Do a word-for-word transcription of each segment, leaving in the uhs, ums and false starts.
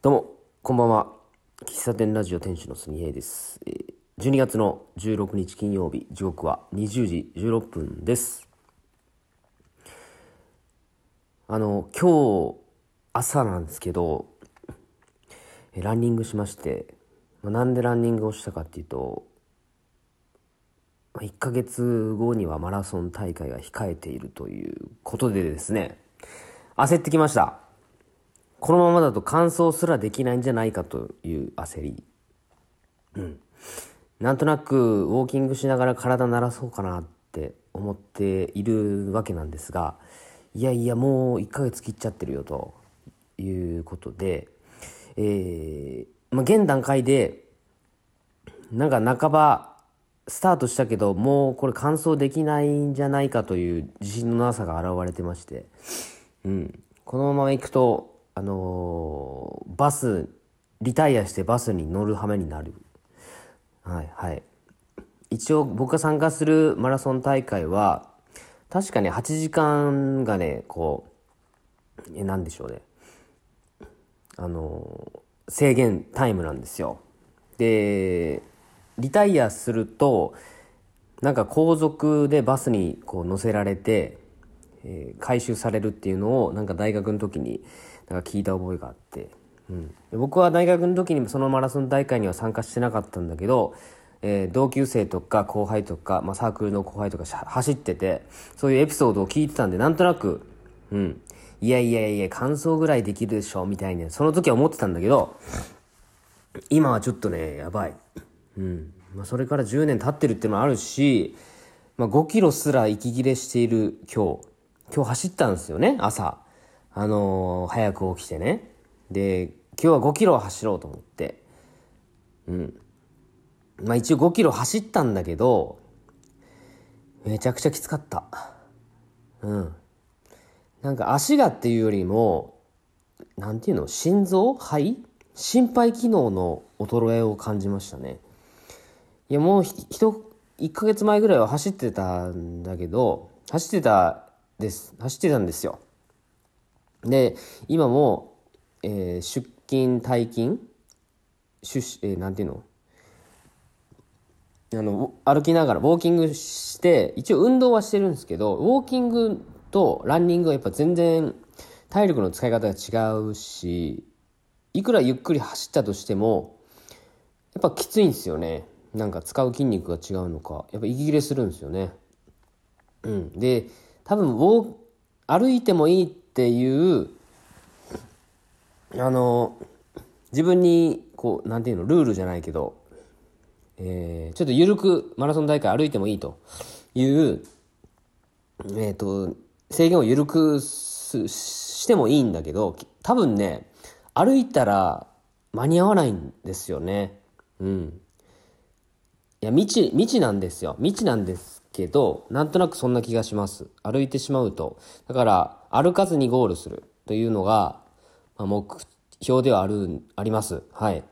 どうもこんばんは。喫茶店ラジオ店主のすみへいです。じゅうにがつのじゅうろくにち金曜日、時刻はにじゅうじじゅうろっぷんです。あの今日朝なんですけど、ランニングしまして、なんでランニングをしたかっていうと、いっかげつごにはマラソン大会が控えているということでですね、焦ってきました。このままだと完走すらできないんじゃないかという焦り、うん、なんとなくウォーキングしながら体慣らそうかなって思っているわけなんですが、いやいやもういっかげつ切っちゃってるよということで、えーまあ、現段階でなんか半ばスタートしたけどもうこれ完走できないんじゃないかという自信のなさが現れてまして、うん、このままいくとあのー、バスリタイアしてバスに乗る羽目になる。はいはい。一応僕が参加するマラソン大会は確かねはちじかんがねこうえなんでしょうねあのー、制限タイムなんですよ。でリタイアするとなんか後続でバスにこう乗せられて、えー、回収されるっていうのをなんか大学の時になんか聞いた覚えがあって、うん、僕は大学の時にそのマラソン大会には参加してなかったんだけど、えー、同級生とか後輩とか、まあ、サークルの後輩とか走っててそういうエピソードを聞いてたんでなんとなく、うん、いやいやいや完走ぐらいできるでしょみたいにその時は思ってたんだけど今はちょっとねやばい、うんまあ、それからじゅうねん経ってるっていうのもあるし、まあ、ごキロすら息切れしている今日今日走ったんですよね朝あのー、早く起きてね。で今日はごキロ走ろうと思って、うん、まあ一応ごキロ走ったんだけど、めちゃくちゃきつかった。うん。なんか足がっていうよりも、なんていうの、心臓、肺、心肺機能の衰えを感じましたね。いやもうひといっかげつまえぐらいは走ってたんだけど、走ってたです、走ってたんですよ。で今も、えー、出勤退勤出、えー、なんていうの、あの歩きながらウォーキングして一応運動はしてるんですけど、ウォーキングとランニングはやっぱ全然体力の使い方が違うし、いくらゆっくり走ったとしてもやっぱきついんですよね。なんか使う筋肉が違うのかやっぱ息切れするんですよね。うんで多分ウォー歩いてもいいってっていうあの自分にこうなんていうのルールじゃないけど、えー、ちょっと緩くマラソン大会歩いてもいいという、えー、と制限を緩くすしてもいいんだけど、多分ね歩いたら間に合わないんですよね。うんいや 未知、未知なんですよ未知なんですけど、なんとなくそんな気がします。歩いてしまうとだから歩かずにゴールするというのが、まあ、目標ではあるあります。はい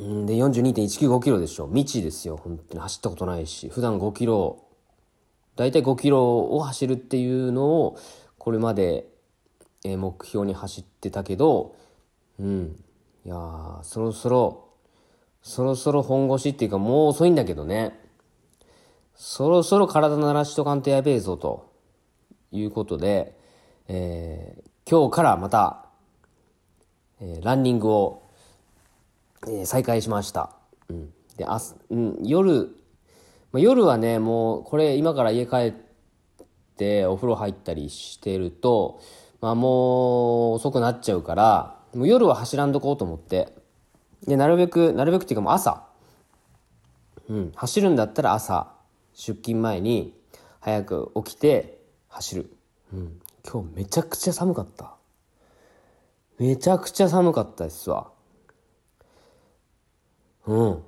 で よんじゅうにてんいちきゅうごキロでしょ。未知ですよ本当に。走ったことないし、普段ごキロだいたいごキロを走るっていうのをこれまで目標に走ってたけど、うんいやそろそろそろそろ本腰っていうかもう遅いんだけどね、そろそろ体慣らしとかんとやべえぞということで、えー、今日からまた、えー、ランニングを、えー、再開しました。うん、で明日、うん、夜、まあ、夜はねもうこれ今から家帰ってお風呂入ったりしてると、まあ、もう遅くなっちゃうからもう夜は走らんとこうと思って、でなるべくなるべくっていうかもう朝、うん、走るんだったら朝出勤前に早く起きて走る、うん、今日めちゃくちゃ寒かった。めちゃくちゃ寒かったですわ。うん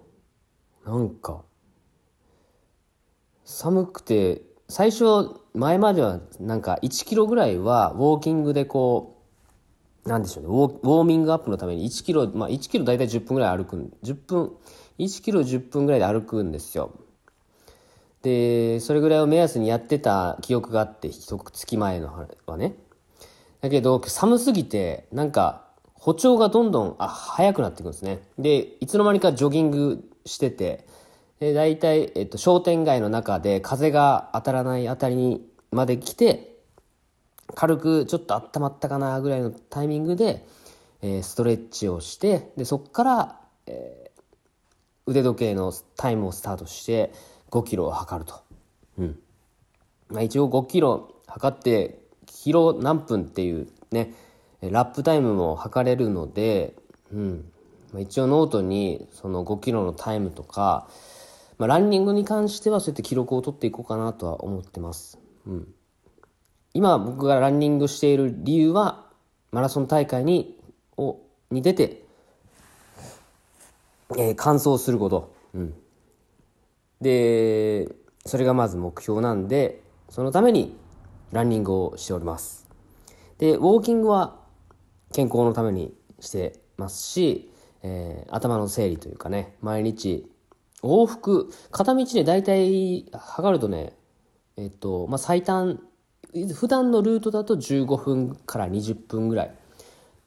なんか寒くて、最初前まではなんかいちキロぐらいはウォーキングでこうなんでしょうねウォー、ウォーミングアップのためにいちキロ、まあ、いちキロだいたいじゅっぷんぐらい歩くじゅっぷんいちキロじゅっぷんぐらいで歩くんですよ。でそれぐらいを目安にやってた記憶があって、一月前のはねだけど寒すぎてなんか歩調がどんどんあ速くなっていくんですね。で、いつの間にかジョギングしてて、で大体、えっと、商店街の中で風が当たらないあたりにまで来て、軽くちょっと温まったかなぐらいのタイミングで、えー、ストレッチをして、でそこから、えー、腕時計のタイムをスタートしてごキロを測ると、うんまあ、一応ごキロ測ってキロ何分っていうねラップタイムも測れるので、うんまあ、一応ノートにそのごキロのタイムとか、まあ、ランニングに関してはそうやって記録を取っていこうかなとは思ってます。うん今僕がランニングしている理由はマラソン大会にをに出て、えー、完走すること、うん、でそれがまず目標なんで、そのためにランニングをしております。でウォーキングは健康のためにしてますし、えー、頭の整理というかね、毎日往復片道でだいたい測るとねえっとまあ最短普段のルートだとじゅうごふんからにじゅっぷんぐらい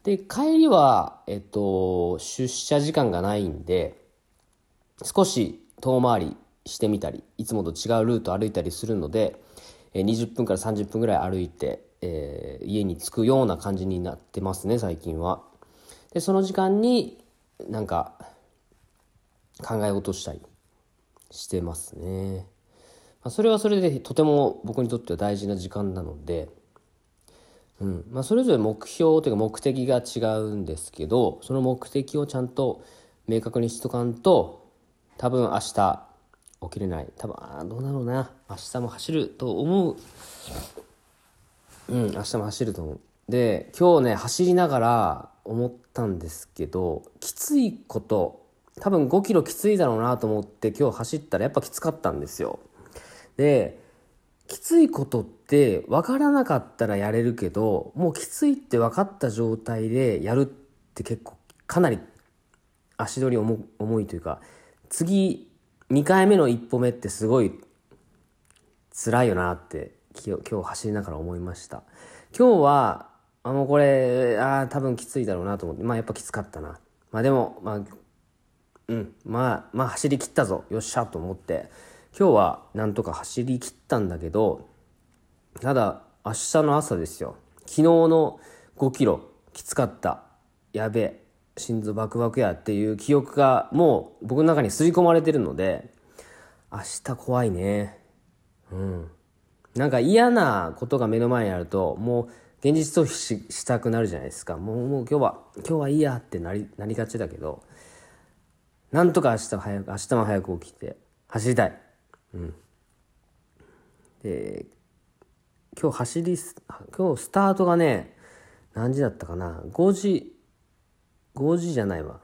で、帰りは、えっと、出社時間がないんで少し遠回りしてみたり、いつもと違うルート歩いたりするのでにじゅっぷんからさんじゅっぷんぐらい歩いて、えー、家に着くような感じになってますね最近は。でその時間になんか考え事したりしてますね。それはそれでとても僕にとっては大事な時間なので、うんまあ、それぞれ目標というか目的が違うんですけど、その目的をちゃんと明確にしとかんと多分明日起きれない、多分あどうだろうな、明日も走ると思う、うん明日も走ると思う。で今日ね走りながら思ったんですけど、きついこと多分ごキロきついだろうなと思って今日走ったらやっぱきつかったんですよ。できついことって分からなかったらやれるけど、もうきついって分かった状態でやるって結構かなり足取り重、重いというか、次にかいめの一歩目ってすごい辛いよなって今日走りながら思いました。今日はあもうこれあ多分きついだろうなと思って、まあやっぱきつかったな、まあでもまあうんまあまあ走り切ったぞよっしゃと思って今日はなんとか走り切ったんだけど、ただ明日の朝ですよ、昨日のごキロきつかった、やべえ心臓バクバクやっていう記憶がもう僕の中に刷り込まれてるので、明日怖いね。うんなんか嫌なことが目の前にあるともう現実逃避 し, したくなるじゃないですか。も う, もう今日は今日はいいやってな り, なりがちだけど、なんとか明日早く明日も早く起きて走りたい。うん、で今日走り今日スタートがね何時だったかな、ごじごじじゃないわ、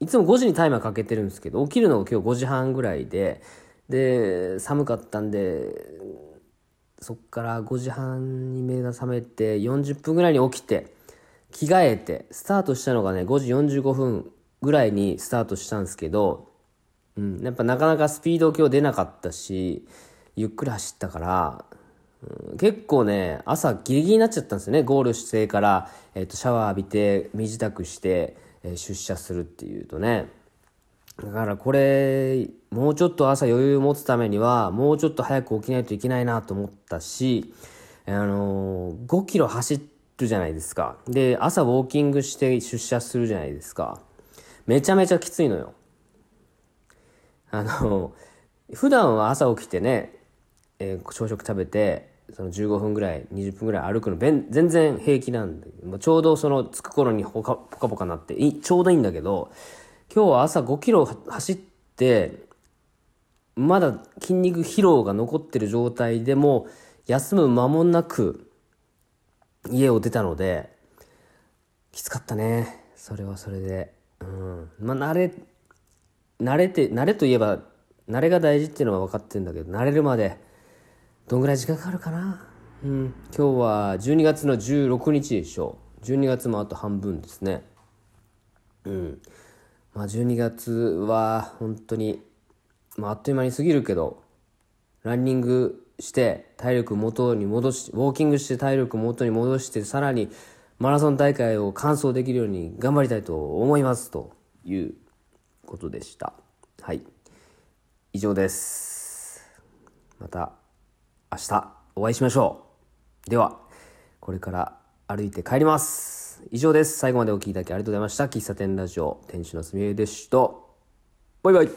いつもごじにタイマーかけてるんですけど、起きるのが今日ごじはんぐらいで、で寒かったんでそっからごじはんに目が覚めてよんじゅっぷんぐらいに起きて着替えてスタートしたのがねごじよんじゅうごふんぐらいにスタートしたんですけど、うん、やっぱなかなかスピード今日出なかったしゆっくり走ったから、うん、結構ね朝ギリギリになっちゃったんですよね。ゴールしてから、えーと、シャワー浴びて身支度して、えー、出社するっていうとね、だからこれもうちょっと朝余裕を持つためにはもうちょっと早く起きないといけないなと思ったし、あのー、ごキロ走るじゃないですか。で朝ウォーキングして出社するじゃないですか。めちゃめちゃきついのよ。あの普段は朝起きてね、えー、朝食食べてそのじゅうごふんぐらいにじゅっぷんぐらい歩くの全然平気なんで、もうちょうどその着く頃にポカポカになっていちょうどいいんだけど、今日は朝ごキロ走ってまだ筋肉疲労が残ってる状態でも休む間もなく家を出たのできつかったね。それはそれで、うん、まあ慣れ慣れて慣れといえば慣れが大事っていうのは分かってるんだけど、慣れるまでどんぐらい時間かかるかな。うん今日はじゅうにがつのじゅうろくにちでしょう。じゅうにがつもあと半分ですね。うんまあじゅうにがつは本当にまああっという間に過ぎるけど、ランニングして体力元に戻し、ウォーキングして体力元に戻して、さらにマラソン大会を完走できるように頑張りたいと思いますということでした。はい、以上です。また明日お会いしましょう。では、これから歩いて帰ります。以上です。最後までお聞きいただきありがとうございました。喫茶店ラジオ、店主のすみえでした。バイバイ。